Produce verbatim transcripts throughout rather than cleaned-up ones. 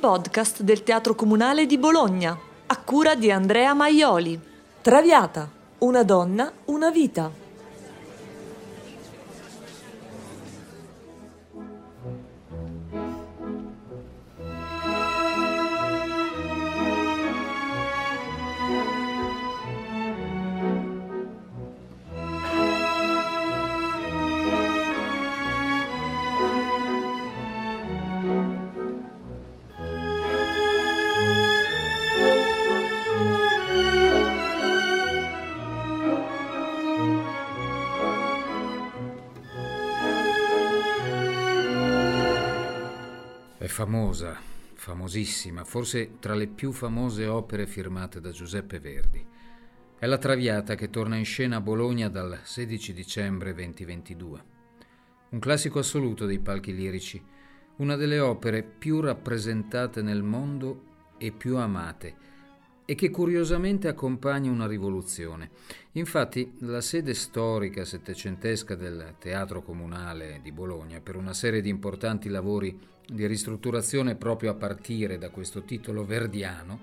podcast del Teatro Comunale di Bologna, a cura di Andrea Maioli. Traviata, una donna, una vita. Famosa, famosissima, forse tra le più famose opere firmate da Giuseppe Verdi. È La Traviata che torna in scena a Bologna dal sedici dicembre duemilaventidue. Un classico assoluto dei palchi lirici, una delle opere più rappresentate nel mondo e più amate, e che curiosamente accompagna una rivoluzione. Infatti la sede storica settecentesca del Teatro Comunale di Bologna, per una serie di importanti lavori di ristrutturazione proprio a partire da questo titolo verdiano,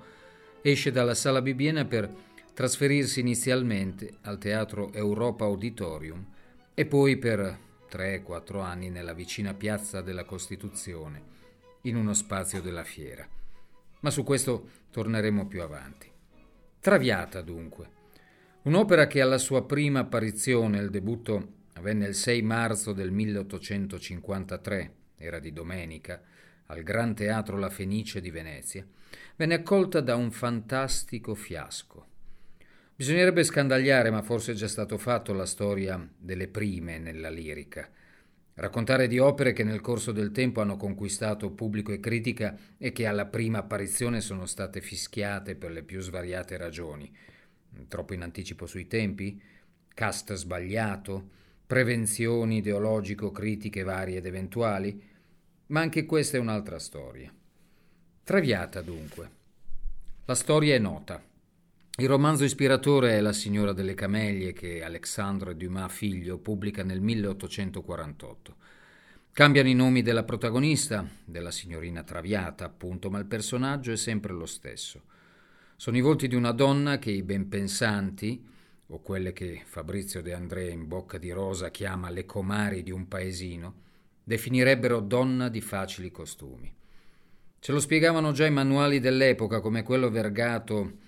esce dalla Sala Bibiena per trasferirsi inizialmente al Teatro Europa Auditorium e poi per tre quattro anni nella vicina Piazza della Costituzione, in uno spazio della Fiera. Ma su questo torneremo più avanti. Traviata, dunque. Un'opera che alla sua prima apparizione, il debutto avvenne il sei marzo del milleottocentocinquantatré, era di domenica, al Gran Teatro La Fenice di Venezia, venne accolta da un fantastico fiasco. Bisognerebbe scandagliare, ma forse è già stato fatto, la storia delle prime nella lirica. Raccontare di opere che nel corso del tempo hanno conquistato pubblico e critica e che alla prima apparizione sono state fischiate per le più svariate ragioni. Troppo in anticipo sui tempi? Cast sbagliato? Prevenzioni ideologico-critiche varie ed eventuali? Ma anche questa è un'altra storia. Traviata, dunque. La storia è nota. Il romanzo ispiratore è La signora delle camelie, che Alexandre Dumas figlio pubblica nel milleottocentoquarantotto. Cambiano i nomi della protagonista, della signorina Traviata appunto, ma il personaggio è sempre lo stesso. Sono i volti di una donna che i benpensanti, o quelle che Fabrizio De André in Bocca di Rosa chiama le comari di un paesino, definirebbero donna di facili costumi. Ce lo spiegavano già i manuali dell'epoca, come quello vergato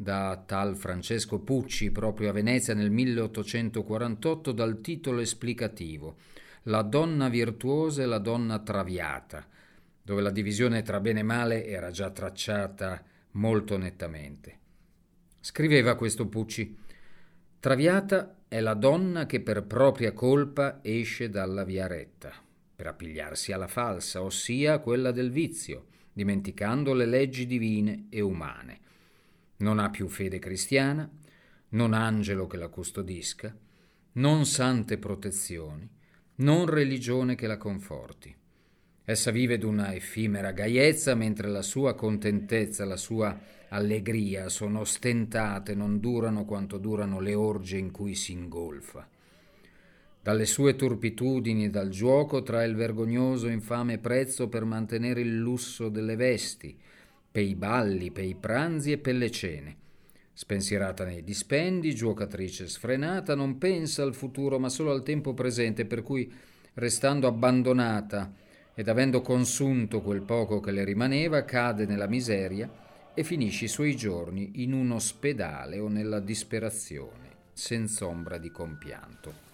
da tal Francesco Pucci proprio a Venezia nel milleottocentoquarantotto dal titolo esplicativo La donna virtuosa e la donna traviata, dove la divisione tra bene e male era già tracciata molto nettamente. Scriveva questo Pucci: traviata è la donna che per propria colpa esce dalla via retta per appigliarsi alla falsa, ossia quella del vizio, dimenticando le leggi divine e umane. Non ha più fede cristiana, non angelo che la custodisca, non sante protezioni, non religione che la conforti. Essa vive d'una effimera gaiezza, mentre la sua contentezza, la sua allegria sono ostentate, non durano quanto durano le orge in cui si ingolfa. Dalle sue turpitudini e dal giuoco trae il vergognoso infame prezzo per mantenere il lusso delle vesti, per i balli, per i pranzi e per le cene. Spensierata nei dispendi, giocatrice sfrenata, non pensa al futuro ma solo al tempo presente, per cui, restando abbandonata ed avendo consunto quel poco che le rimaneva, cade nella miseria e finisce i suoi giorni in un ospedale o nella disperazione, senz'ombra di compianto.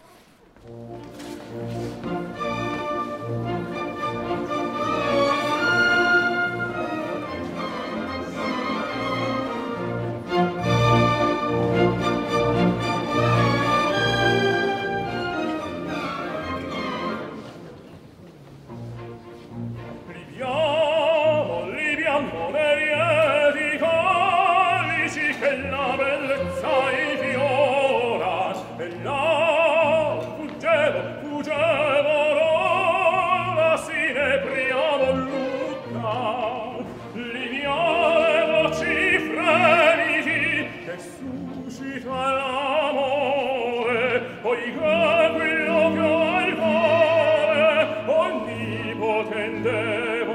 Tendeva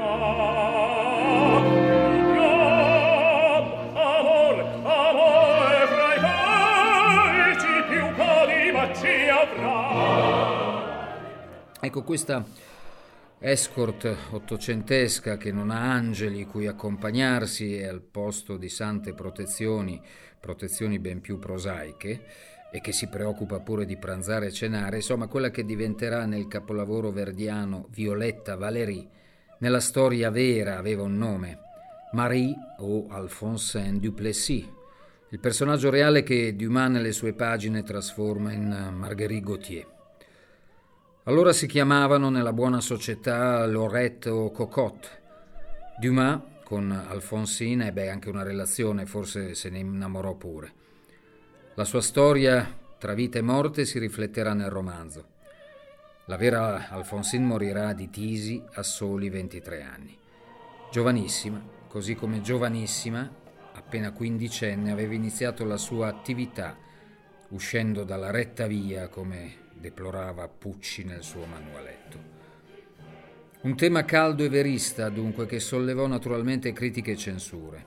avrà. Ecco, questa escort ottocentesca che non ha angeli cui accompagnarsi e al posto di sante protezioni, protezioni ben più prosaiche, e che si preoccupa pure di pranzare e cenare, insomma quella che diventerà nel capolavoro verdiano Violetta Valéry, nella storia vera aveva un nome, Marie o Alphonse Duplessis, il personaggio reale che Dumas nelle sue pagine trasforma in Marguerite Gautier. Allora si chiamavano nella buona società Lorette o Cocotte. Dumas con Alphonsine ebbe anche una relazione, forse se ne innamorò pure. La sua storia tra vita e morte si rifletterà nel romanzo. La vera Alphonsine morirà di tisi a soli ventitré anni. Giovanissima, così come giovanissima, appena quindicenne, aveva iniziato la sua attività uscendo dalla retta via, come deplorava Pucci nel suo manualetto. Un tema caldo e verista, dunque, che sollevò naturalmente critiche e censure.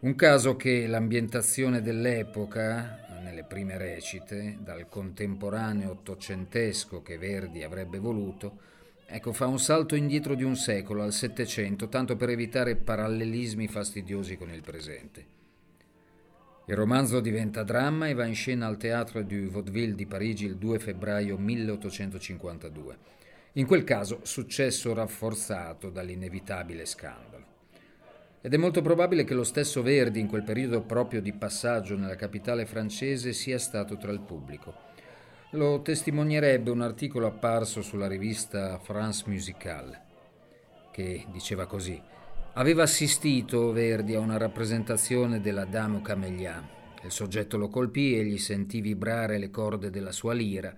Un caso che l'ambientazione dell'epoca, nelle prime recite, dal contemporaneo ottocentesco che Verdi avrebbe voluto, ecco, fa un salto indietro di un secolo, al Settecento, tanto per evitare parallelismi fastidiosi con il presente. Il romanzo diventa dramma e va in scena al Teatro du Vaudeville di Parigi il due febbraio milleottocentocinquantadue. In quel caso, successo rafforzato dall'inevitabile scandalo. Ed è molto probabile che lo stesso Verdi, in quel periodo proprio di passaggio nella capitale francese, sia stato tra il pubblico. Lo testimonierebbe un articolo apparso sulla rivista France Musicale, che diceva così: aveva assistito Verdi a una rappresentazione della Dame aux Camélias. Il soggetto lo colpì e gli sentì vibrare le corde della sua lira,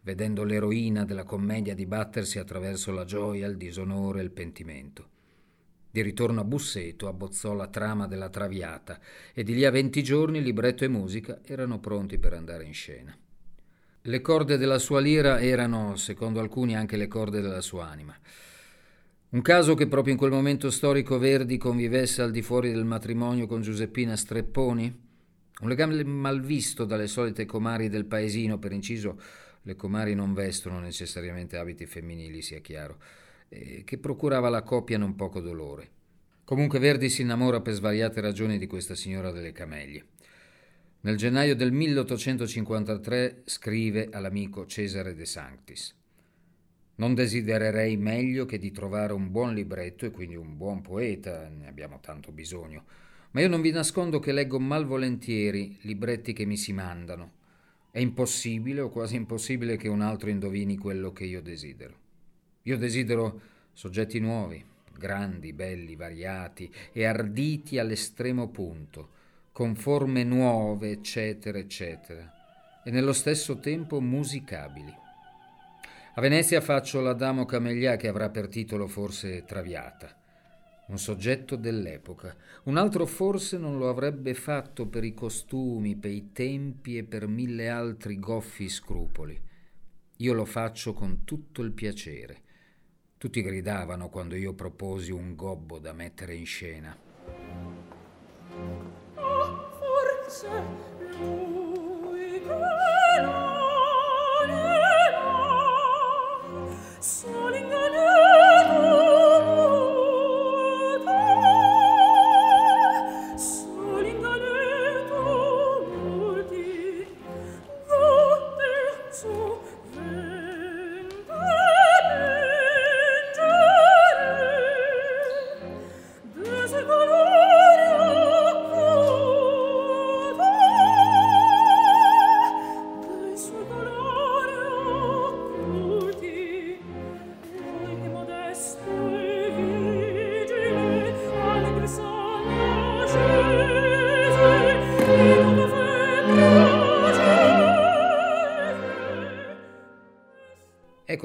vedendo l'eroina della commedia dibattersi attraverso la gioia, il disonore e il pentimento. Di ritorno a Busseto abbozzò la trama della Traviata e di lì a venti giorni libretto e musica erano pronti per andare in scena. Le corde della sua lira erano, secondo alcuni, anche le corde della sua anima. Un caso che proprio in quel momento storico Verdi convivesse al di fuori del matrimonio con Giuseppina Strepponi? Un legame malvisto dalle solite comari del paesino, per inciso le comari non vestono necessariamente abiti femminili, sia chiaro, che procurava alla coppia non poco dolore. Comunque Verdi si innamora per svariate ragioni di questa signora delle camelie. Nel gennaio del milleottocentocinquantatré scrive all'amico Cesare De Sanctis: non desidererei meglio che di trovare un buon libretto e quindi un buon poeta, ne abbiamo tanto bisogno, ma io non vi nascondo che leggo malvolentieri libretti che mi si mandano. È impossibile o quasi impossibile che un altro indovini quello che io desidero. Io desidero soggetti nuovi, grandi, belli, variati e arditi all'estremo punto, con forme nuove, eccetera, eccetera, e nello stesso tempo musicabili. A Venezia faccio la Dame aux Camélias, che avrà per titolo forse Traviata, un soggetto dell'epoca. Un altro forse non lo avrebbe fatto per i costumi, per i tempi e per mille altri goffi scrupoli. Io lo faccio con tutto il piacere. Tutti gridavano quando io proposi un gobbo da mettere in scena. Oh, forse lui che non era solo ingannato, solo ingannato molti notte su.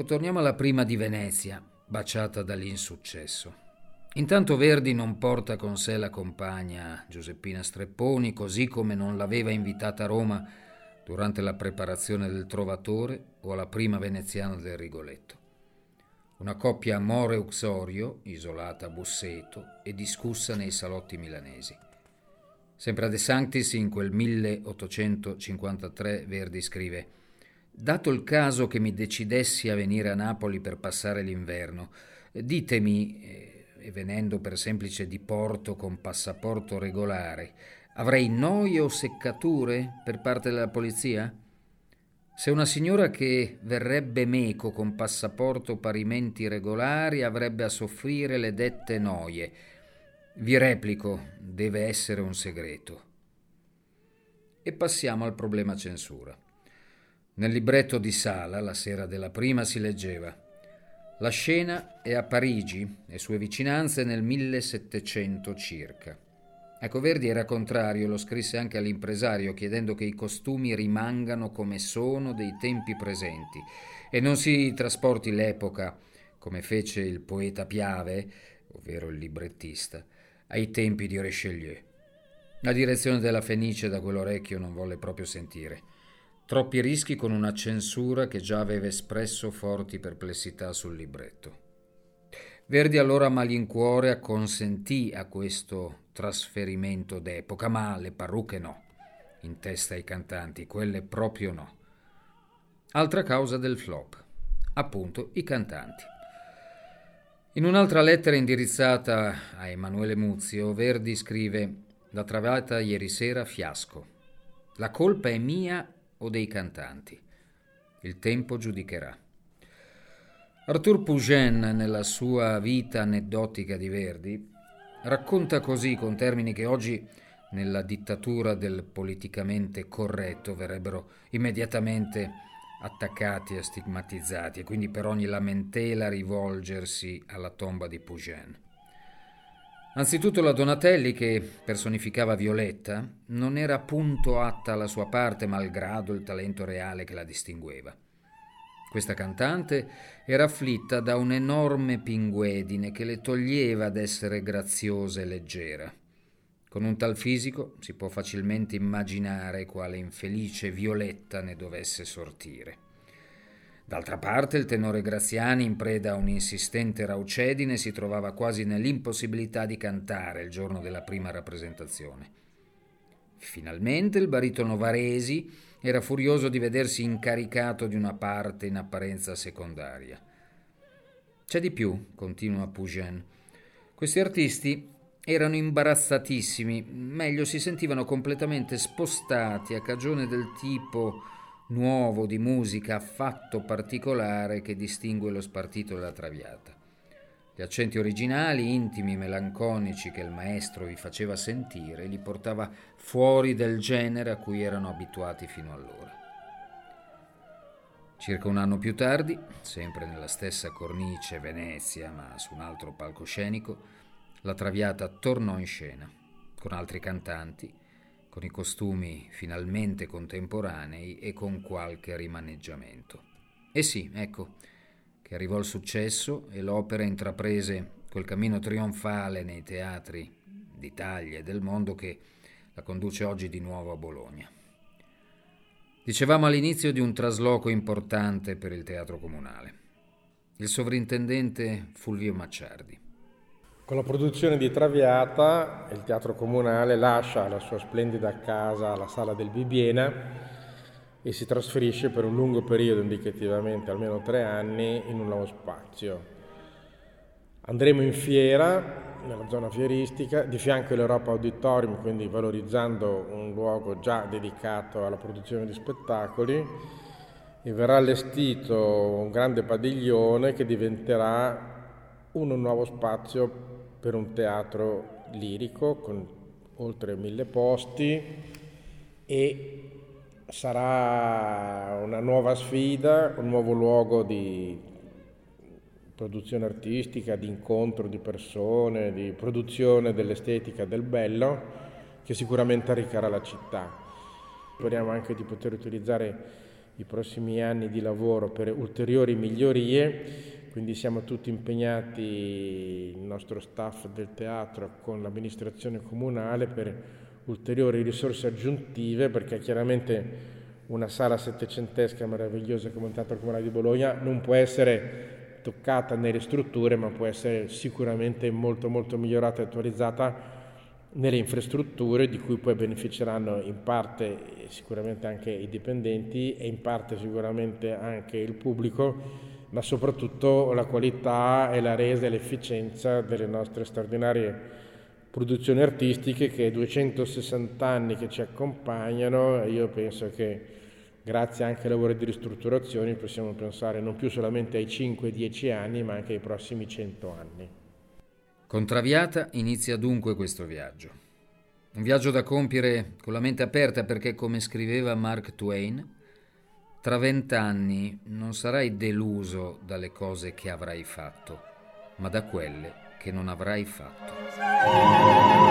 Torniamo alla prima di Venezia, baciata dall'insuccesso. Intanto Verdi non porta con sé la compagna Giuseppina Strepponi, così come non l'aveva invitata a Roma durante la preparazione del Trovatore o alla prima veneziana del Rigoletto. Una coppia amore uxorio, isolata a Busseto e discussa nei salotti milanesi. Sempre a De Sanctis, in quel milleottocentocinquantatré, Verdi scrive: Dato il caso che mi decidessi a venire a Napoli per passare l'inverno, ditemi, e venendo per semplice diporto con passaporto regolare, avrei noie o seccature per parte della polizia? Se una signora che verrebbe meco con passaporto parimenti regolari avrebbe a soffrire le dette noie, vi replico, deve essere un segreto. E passiamo al problema censura. Nel libretto di Sala, la sera della prima, si leggeva: la scena è a Parigi e sue vicinanze nel millesettecento circa. Ecco, Verdi era contrario, lo scrisse anche all'impresario chiedendo che i costumi rimangano come sono dei tempi presenti e non si trasporti l'epoca, come fece il poeta Piave, ovvero il librettista, ai tempi di Richelieu. La direzione della Fenice da quell'orecchio non volle proprio sentire. Troppi rischi con una censura che già aveva espresso forti perplessità sul libretto. Verdi allora a malincuore acconsentì a questo trasferimento d'epoca, ma le parrucche no, in testa ai cantanti, quelle proprio no. Altra causa del flop, appunto i cantanti. In un'altra lettera indirizzata a Emanuele Muzio, Verdi scrive: La Traviata ieri sera fiasco. La colpa è mia o dei cantanti? Il tempo giudicherà. Arthur Pougin, nella sua vita aneddotica di Verdi, racconta così, con termini che oggi nella dittatura del politicamente corretto verrebbero immediatamente attaccati e stigmatizzati, e quindi per ogni lamentela rivolgersi alla tomba di Pougin. Anzitutto la Donatelli, che personificava Violetta, non era appunto atta alla sua parte, malgrado il talento reale che la distingueva. Questa cantante era afflitta da un'enorme pinguedine che le toglieva d'essere graziosa e leggera. Con un tal fisico si può facilmente immaginare quale infelice Violetta ne dovesse sortire. D'altra parte il tenore Graziani, in preda a un'insistente raucedine, si trovava quasi nell'impossibilità di cantare il giorno della prima rappresentazione. Finalmente il baritono Varesi era furioso di vedersi incaricato di una parte in apparenza secondaria. C'è di più, continua Pougin. Questi artisti erano imbarazzatissimi, meglio si sentivano completamente spostati a cagione del tipo nuovo di musica affatto particolare che distingue lo spartito della Traviata. Gli accenti originali, intimi, melanconici, che il maestro vi faceva sentire li portava fuori del genere a cui erano abituati fino allora. Circa un anno più tardi, sempre nella stessa cornice Venezia, ma su un altro palcoscenico, la Traviata tornò in scena con altri cantanti, con i costumi finalmente contemporanei e con qualche rimaneggiamento. E sì, ecco, che arrivò il successo e l'opera intraprese quel cammino trionfale nei teatri d'Italia e del mondo che la conduce oggi di nuovo a Bologna. Dicevamo all'inizio di un trasloco importante per il Teatro Comunale. Il sovrintendente Fulvio Macciardi. Con la produzione di Traviata, il Teatro Comunale lascia la sua splendida casa, la Sala del Bibiena, e si trasferisce per un lungo periodo, indicativamente almeno tre anni, in un nuovo spazio. Andremo in fiera, nella zona fieristica, di fianco all'Europa Auditorium, quindi valorizzando un luogo già dedicato alla produzione di spettacoli, e verrà allestito un grande padiglione che diventerà un nuovo spazio per un teatro lirico con oltre mille posti, e sarà una nuova sfida, un nuovo luogo di produzione artistica, di incontro di persone, di produzione dell'estetica e del bello, che sicuramente arricchirà la città. Speriamo anche di poter utilizzare i prossimi anni di lavoro per ulteriori migliorie. Quindi siamo tutti impegnati, il nostro staff del teatro, con l'amministrazione comunale, per ulteriori risorse aggiuntive, perché chiaramente una sala settecentesca meravigliosa come il Teatro Comunale di Bologna non può essere toccata nelle strutture, ma può essere sicuramente molto molto migliorata e attualizzata nelle infrastrutture di cui poi beneficeranno in parte sicuramente anche i dipendenti e in parte sicuramente anche il pubblico, ma soprattutto la qualità e la resa e l'efficienza delle nostre straordinarie produzioni artistiche che duecentosessanta anni che ci accompagnano, e io penso che grazie anche ai lavori di ristrutturazione possiamo pensare non più solamente ai cinque dieci anni ma anche ai prossimi cento anni. Con Traviata inizia dunque questo viaggio. Un viaggio da compiere con la mente aperta perché, come scriveva Mark Twain, tra vent'anni non sarai deluso dalle cose che avrai fatto, ma da quelle che non avrai fatto.